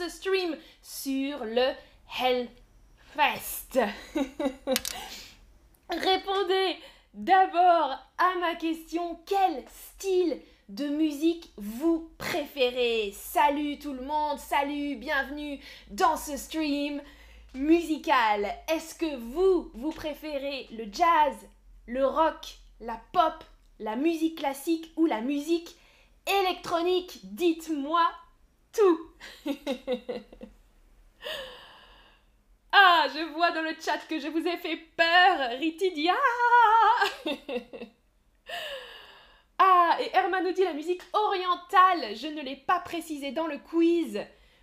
ce stream sur le Hellfest. Répondez d'abord à ma question, quel style de musique vous préférez? Salut tout le monde, salut, bienvenue dans ce stream musical. Est-ce que vous préférez le jazz, le rock, la pop, la musique classique ou la musique électronique? Dites-moi tout. Ah, je vois dans le chat que je vous ai fait peur, Ritidia. Ah, et Herman nous dit la musique orientale, je ne l'ai pas précisé dans le quiz.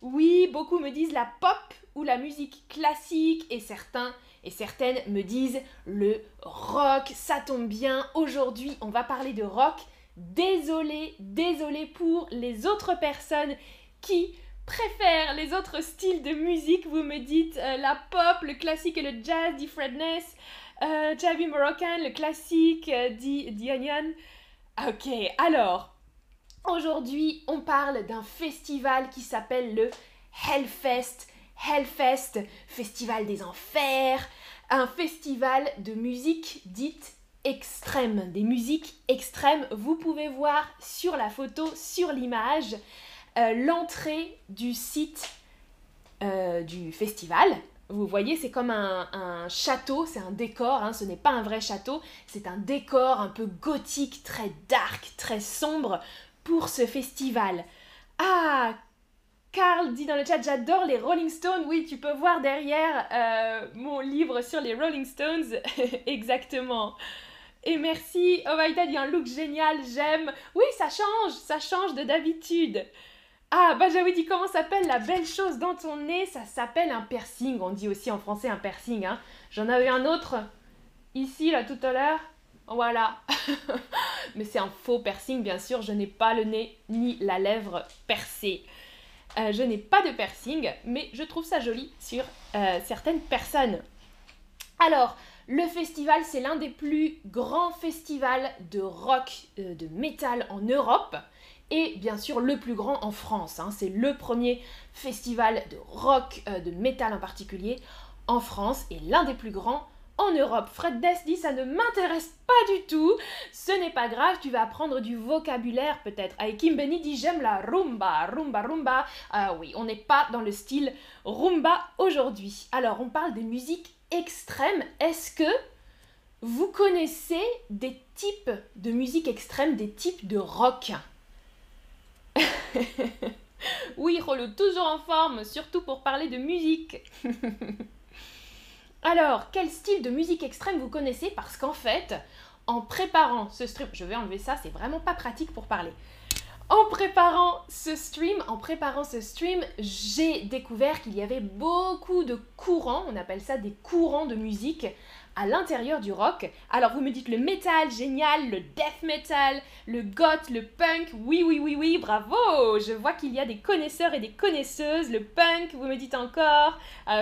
Oui, beaucoup me disent la pop ou la musique classique et certains et certaines me disent le rock. Ça tombe bien, aujourd'hui on va parler de rock. Désolée, désolée pour les autres personnes qui préfèrent les autres styles de musique. Vous me dites la pop, le classique et le jazz, dit Fredness. Javi Moroccan, le classique, dit Dianian. Ok, alors, aujourd'hui, on parle d'un festival qui s'appelle le Hellfest. Hellfest, festival des enfers, un festival de musique dite extrême, des musiques extrêmes. Vous pouvez voir sur la photo, sur l'image, l'entrée du site du festival. Vous voyez, c'est comme un château, c'est un décor, hein, ce n'est pas un vrai château, c'est un décor un peu gothique, très dark, très sombre pour ce festival. Ah, Carl dit dans le chat, j'adore les Rolling Stones. Oui, tu peux voir derrière mon livre sur les Rolling Stones, exactement. Et merci, Ovaïda dit un look génial, j'aime. Oui, ça change de d'habitude. Ah, Benjamin dit comment s'appelle la belle chose dans ton nez? Ça s'appelle un piercing, on dit aussi en français un piercing. Hein. J'en avais un autre ici, là, tout à l'heure. Voilà. Mais c'est un faux piercing, bien sûr. Je n'ai pas le nez ni la lèvre percée. Je n'ai pas de piercing, mais je trouve ça joli sur certaines personnes. Alors, le festival, c'est l'un des plus grands festivals de rock, de métal en Europe. Et bien sûr le plus grand en France, hein. C'est le premier festival de rock, de métal en particulier, en France et l'un des plus grands en Europe. Fred Dess dit ça ne m'intéresse pas du tout, ce n'est pas grave, tu vas apprendre du vocabulaire peut-être. Aikim Beni dit j'aime la rumba, rumba, rumba. Ah oui, on n'est pas dans le style rumba aujourd'hui. Alors on parle des musiques extrêmes, est-ce que vous connaissez des types de musique extrême, des types de rock? Oui, Rollo, toujours en forme, surtout pour parler de musique. Alors, quel style de musique extrême vous connaissez? Parce qu'en fait, en préparant ce stream... Je vais enlever ça, c'est vraiment pas pratique pour parler. En préparant ce stream, j'ai découvert qu'il y avait beaucoup de courants, on appelle ça des courants de musique, à l'intérieur du rock. Alors vous me dites le métal, génial, le death metal, le goth, le punk, oui, oui, oui, oui, bravo! Je vois qu'il y a des connaisseurs et des connaisseuses, le punk, vous me dites encore,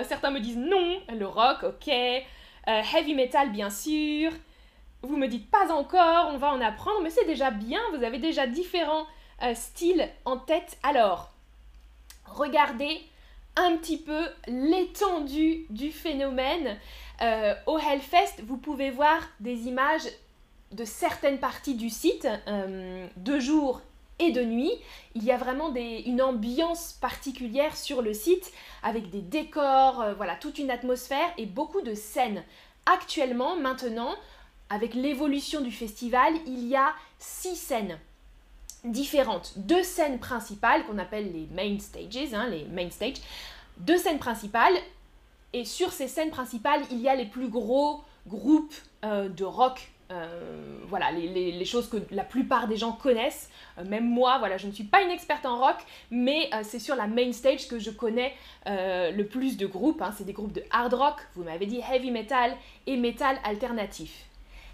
certains me disent non, le rock, ok, heavy metal, bien sûr, vous me dites pas encore, on va en apprendre, mais c'est déjà bien, vous avez déjà différents styles en tête. Alors, regardez un petit peu l'étendue du phénomène. Au Hellfest, vous pouvez voir des images de certaines parties du site, de jour et de nuit. Il y a vraiment une ambiance particulière sur le site, avec des décors, voilà, toute une atmosphère et beaucoup de scènes. Actuellement, maintenant, avec l'évolution du festival, il y a 6 scènes différentes. 2 scènes principales, qu'on appelle les main stages, hein, les main stage. 2 scènes principales. Et sur ces scènes principales, il y a les plus gros groupes de rock, voilà, les choses que la plupart des gens connaissent, même moi, voilà, je ne suis pas une experte en rock, mais c'est sur la main stage que je connais le plus de groupes, hein. C'est des groupes de hard rock, vous m'avez dit heavy metal et metal alternatif.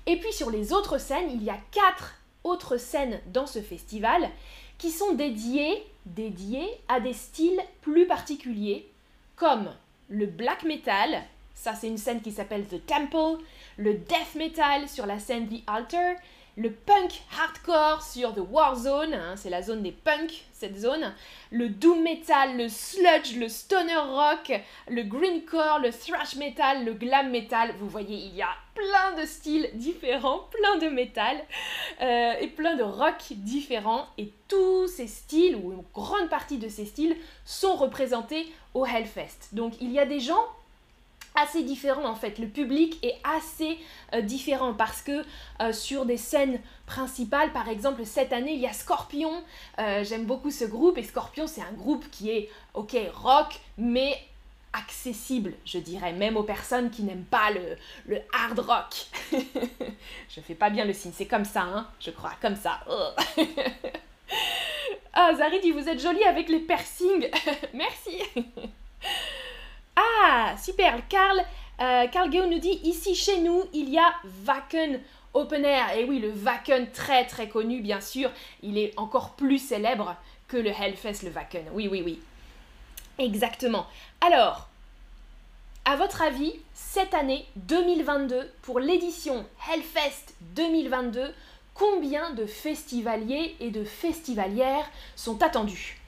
Et puis sur les autres scènes, il y a 4 autres scènes dans ce festival qui sont dédiées à des styles plus particuliers, comme le black metal, ça c'est une scène qui s'appelle The Temple, le death metal sur la scène The Altar, le punk hardcore sur The Warzone, hein, c'est la zone des punks, cette zone, le doom metal, le sludge, le stoner rock, le grindcore, le thrash metal, le glam metal, vous voyez, il y a plein de styles différents, plein de métal et plein de rock différents, et tous ces styles, ou une grande partie de ces styles, sont représentés au Hellfest. Donc il y a des gens assez différent en fait, le public est assez différent parce que sur des scènes principales, par exemple cette année il y a Scorpion, j'aime beaucoup ce groupe, et Scorpion c'est un groupe qui est ok rock mais accessible, je dirais, même aux personnes qui n'aiment pas le hard rock. Je fais pas bien le signe, c'est comme ça hein, je crois, comme ça. Oh. Ah Zari dit vous êtes jolie avec les piercings, merci. Ah, super, Carl Guéon nous dit, ici chez nous, il y a Wacken Open Air. Et oui, le Wacken, très très connu, bien sûr. Il est encore plus célèbre que le Hellfest, le Wacken. Oui, oui, oui. Exactement. Alors, à votre avis, cette année 2022, pour l'édition Hellfest 2022, combien de festivaliers et de festivalières sont attendus ?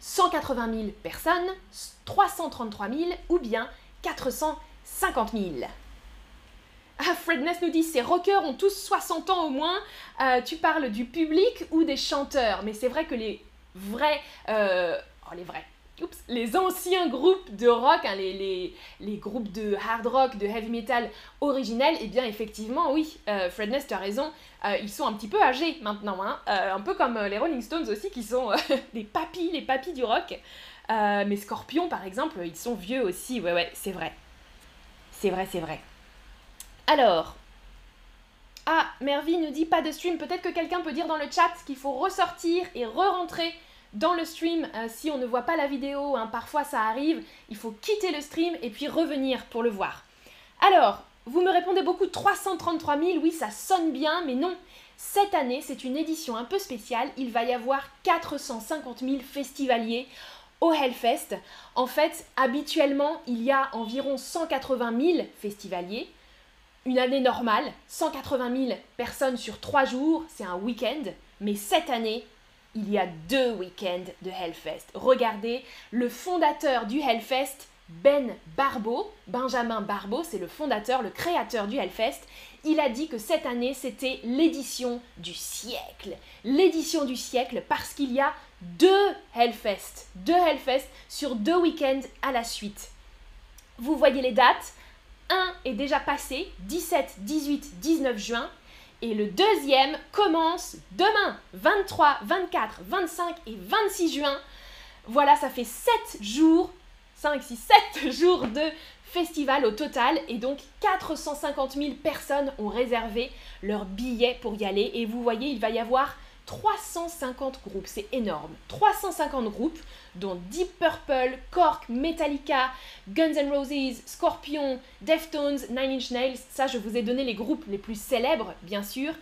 180 000 personnes, 333 000 ou bien 450 000. Ah, Fredness nous dit « Ces rockers ont tous 60 ans au moins, tu parles du public ou des chanteurs ?» Mais c'est vrai que les vrais... les anciens groupes de rock, hein, les groupes de hard rock, de heavy metal originels, eh bien effectivement, oui, Fredness, tu as raison, ils sont un petit peu âgés maintenant, hein, un peu comme les Rolling Stones aussi, qui sont les papis du rock. Mais Scorpion, par exemple, ils sont vieux aussi, ouais, ouais, c'est vrai. C'est vrai, c'est vrai. Alors... Ah, Mervy nous dit pas de stream, peut-être que quelqu'un peut dire dans le chat qu'il faut ressortir et re-rentrer dans le stream, si on ne voit pas la vidéo, hein, parfois ça arrive, il faut quitter le stream et puis revenir pour le voir. Alors, vous me répondez beaucoup, 333 000, oui ça sonne bien, mais non. Cette année, c'est une édition un peu spéciale, il va y avoir 450 000 festivaliers au Hellfest. En fait, habituellement, il y a environ 180 000 festivaliers. Une année normale, 180 000 personnes sur 3 jours, c'est un week-end, mais cette année... Il y a 2 week-ends de Hellfest. Regardez, le fondateur du Hellfest, Benjamin Barbeau, c'est le fondateur, le créateur du Hellfest, il a dit que cette année, c'était l'édition du siècle. L'édition du siècle parce qu'il y a 2 Hellfest sur 2 week-ends à la suite. Vous voyez les dates, un est déjà passé, 17, 18, 19 juin. Et le deuxième commence demain, 23, 24, 25 et 26 juin. Voilà, ça fait 7 jours, 5, 6, 7 jours de festival au total. Et donc, 450 000 personnes ont réservé leurs billets pour y aller. Et vous voyez, il va y avoir 350 groupes, c'est énorme. 350 groupes, dont Deep Purple, Kork, Metallica, Guns N' Roses, Scorpion, Deftones, Nine Inch Nails. Ça, je vous ai donné les groupes les plus célèbres, bien sûr.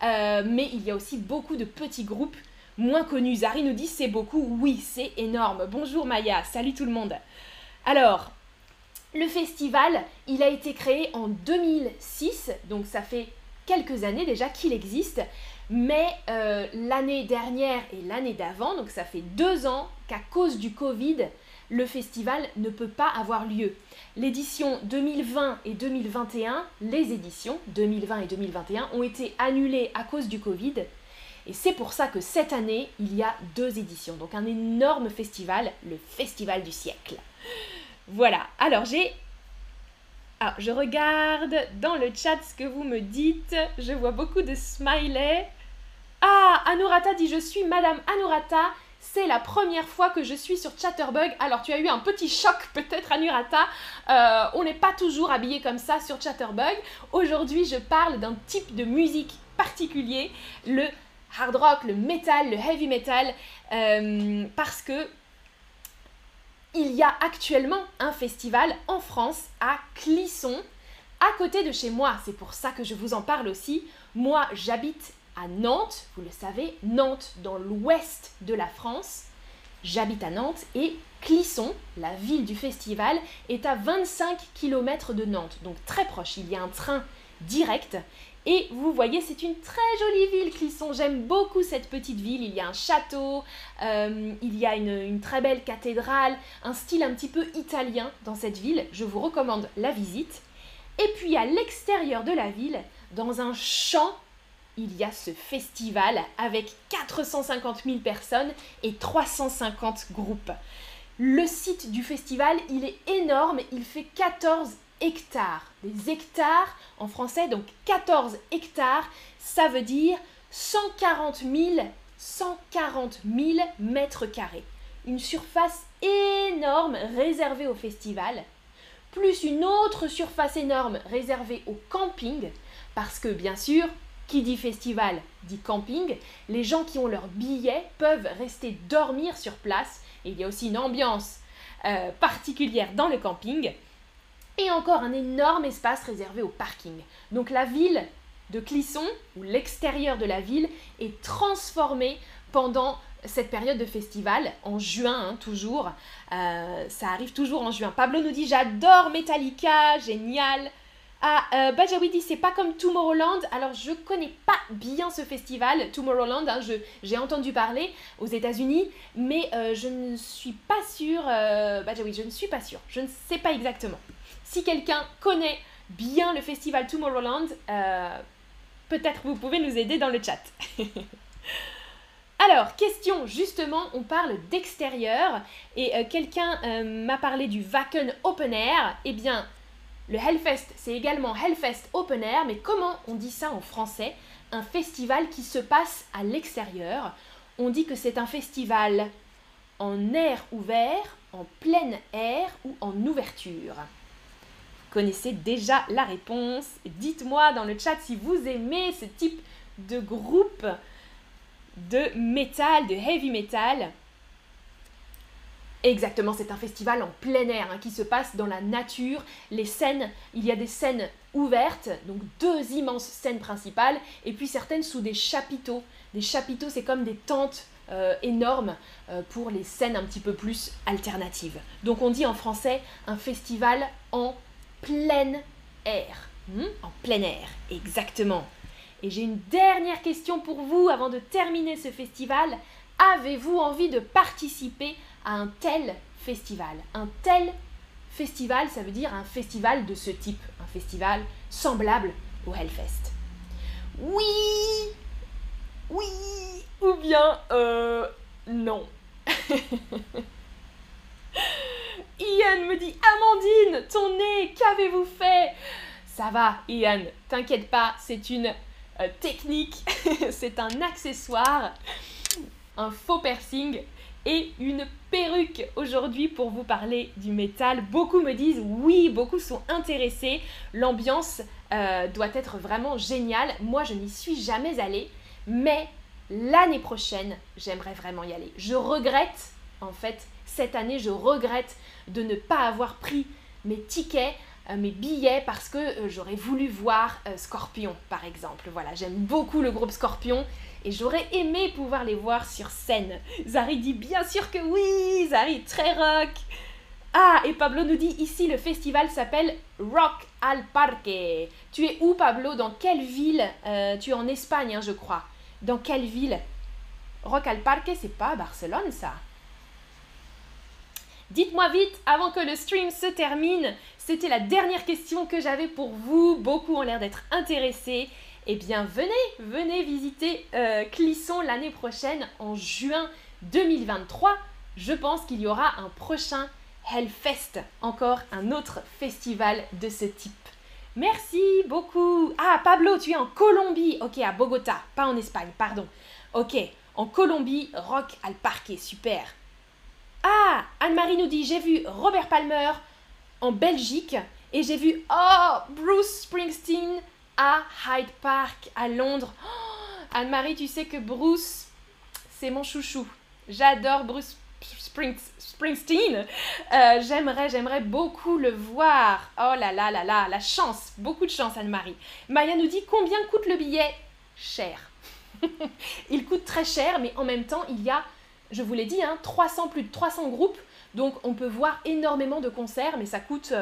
Mais il y a aussi beaucoup de petits groupes moins connus. Zari nous dit, c'est beaucoup. Oui, c'est énorme. Bonjour Maya, salut tout le monde. Alors, le festival, il a été créé en 2006. Donc, ça fait quelques années déjà qu'il existe. Mais l'année dernière et l'année d'avant, donc ça fait 2 ans qu'à cause du Covid, le festival ne peut pas avoir lieu. L'édition 2020 et 2021, les éditions 2020 et 2021 ont été annulées à cause du Covid. Et c'est pour ça que cette année, il y a 2 éditions. Donc un énorme festival, le festival du siècle. Voilà, alors j'ai... Alors, je regarde dans le chat ce que vous me dites. Je vois beaucoup de smileys. Ah, Anurata dit « Je suis Madame Anurata, c'est la première fois que je suis sur Chatterbug ». Alors, tu as eu un petit choc peut-être, Anurata. On n'est pas toujours habillé comme ça sur Chatterbug. Aujourd'hui, je parle d'un type de musique particulier, le hard rock, le metal, le heavy metal, parce que il y a actuellement un festival en France, à Clisson, à côté de chez moi. C'est pour ça que je vous en parle aussi. Moi, j'habite à Nantes, vous le savez, Nantes dans l'ouest de la France. J'habite à Nantes et Clisson, la ville du festival, est à 25 km de Nantes, donc très proche, il y a un train direct. Et vous voyez, c'est une très jolie ville, Clisson. J'aime beaucoup cette petite ville. Il y a un château, il y a une très belle cathédrale, un style un petit peu italien dans cette ville. Je vous recommande la visite. Et puis à l'extérieur de la ville, dans un champ, il y a ce festival avec 450 000 personnes et 350 groupes. Le site du festival, il est énorme, il fait 14 hectares. Des hectares en français, donc 14 hectares, ça veut dire 140 000 mètres carrés. Une surface énorme réservée au festival, plus une autre surface énorme réservée au camping, parce que bien sûr, qui dit festival dit camping, les gens qui ont leur billet peuvent rester dormir sur place, et il y a aussi une ambiance particulière dans le camping. Et encore un énorme espace réservé au parking. Donc la ville de Clisson, ou l'extérieur de la ville, est transformée pendant cette période de festival, en juin hein, toujours. Ça arrive toujours en juin. Pablo nous dit « J'adore Metallica, génial !» Ah, Bajawi dit « C'est pas comme Tomorrowland ». Alors je connais pas bien ce festival, Tomorrowland, hein, j'ai entendu parler aux États-Unis, mais je ne suis pas sûre, Bajawi, je ne suis pas sûre, je ne sais pas exactement. Si quelqu'un connaît bien le festival Tomorrowland, peut-être vous pouvez nous aider dans le chat. Alors, question, justement, on parle d'extérieur et quelqu'un m'a parlé du Wacken Open Air. Eh bien, le Hellfest, c'est également Hellfest Open Air, mais comment on dit ça en français? Un festival qui se passe à l'extérieur. On dit que c'est un festival en air ouvert, en plein air ou en ouverture. Connaissez déjà la réponse. Dites-moi dans le chat si vous aimez ce type de groupe de métal, de heavy metal. Exactement, c'est un festival en plein air hein, qui se passe dans la nature. Les scènes, il y a des scènes ouvertes, donc deux immenses scènes principales, et puis certaines sous des chapiteaux. Des chapiteaux, c'est comme des tentes énormes pour les scènes un petit peu plus alternatives. Donc on dit en français un festival en plein air. En plein air, exactement. Et j'ai une dernière question pour vous avant de terminer ce festival. Avez-vous envie de participer à un tel festival? Un tel festival, ça veut dire un festival de ce type. Un festival semblable au Hellfest. Oui! Oui! Ou bien, non. Ian me dit « Amandine, ton nez, qu'avez-vous fait ?» Ça va, Ian, t'inquiète pas, c'est une technique, c'est un accessoire, un faux piercing et une perruque aujourd'hui pour vous parler du métal. Beaucoup me disent oui, beaucoup sont intéressés, l'ambiance doit être vraiment géniale. Moi, je n'y suis jamais allée, mais l'année prochaine, j'aimerais vraiment y aller. Je regrette, en fait, cette année, je regrette de ne pas avoir pris mes tickets, mes billets, parce que j'aurais voulu voir Scorpion, par exemple. Voilà, j'aime beaucoup le groupe Scorpion et j'aurais aimé pouvoir les voir sur scène. Zari dit bien sûr que oui, Zari, très rock. Ah, et Pablo nous dit ici, le festival s'appelle Rock al Parque. Tu es où, Pablo? Dans quelle ville? Tu es en Espagne, hein, je crois. Dans quelle ville? Rock al Parque, c'est pas à Barcelone, ça? Dites-moi vite avant que le stream se termine. C'était la dernière question que j'avais pour vous. Beaucoup ont l'air d'être intéressés. Eh bien, venez visiter Clisson l'année prochaine en juin 2023. Je pense qu'il y aura un prochain Hellfest, encore un autre festival de ce type. Merci beaucoup. Ah, Pablo, tu es en Colombie. Ok, à Bogota, pas en Espagne, pardon. Ok, en Colombie, Rock al Parque, super. Ah, Anne-Marie nous dit, j'ai vu Robert Palmer en Belgique et j'ai vu Bruce Springsteen à Hyde Park, à Londres. Oh, Anne-Marie, tu sais que Bruce, c'est mon chouchou. J'adore Bruce Springsteen. J'aimerais beaucoup le voir. Oh là là là là, la chance, beaucoup de chance, Anne-Marie. Maya nous dit, combien coûte le billet? Cher. Il coûte très cher, mais en même temps, il y a je vous l'ai dit, hein, plus de 300 groupes, donc on peut voir énormément de concerts, mais ça coûte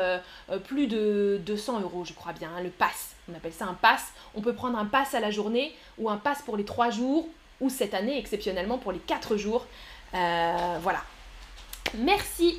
plus de 200 €, je crois bien, hein, le pass. On appelle ça un pass. On peut prendre un pass à la journée ou un pass pour les 3 jours, ou cette année, exceptionnellement, pour les 4 jours. Voilà. Merci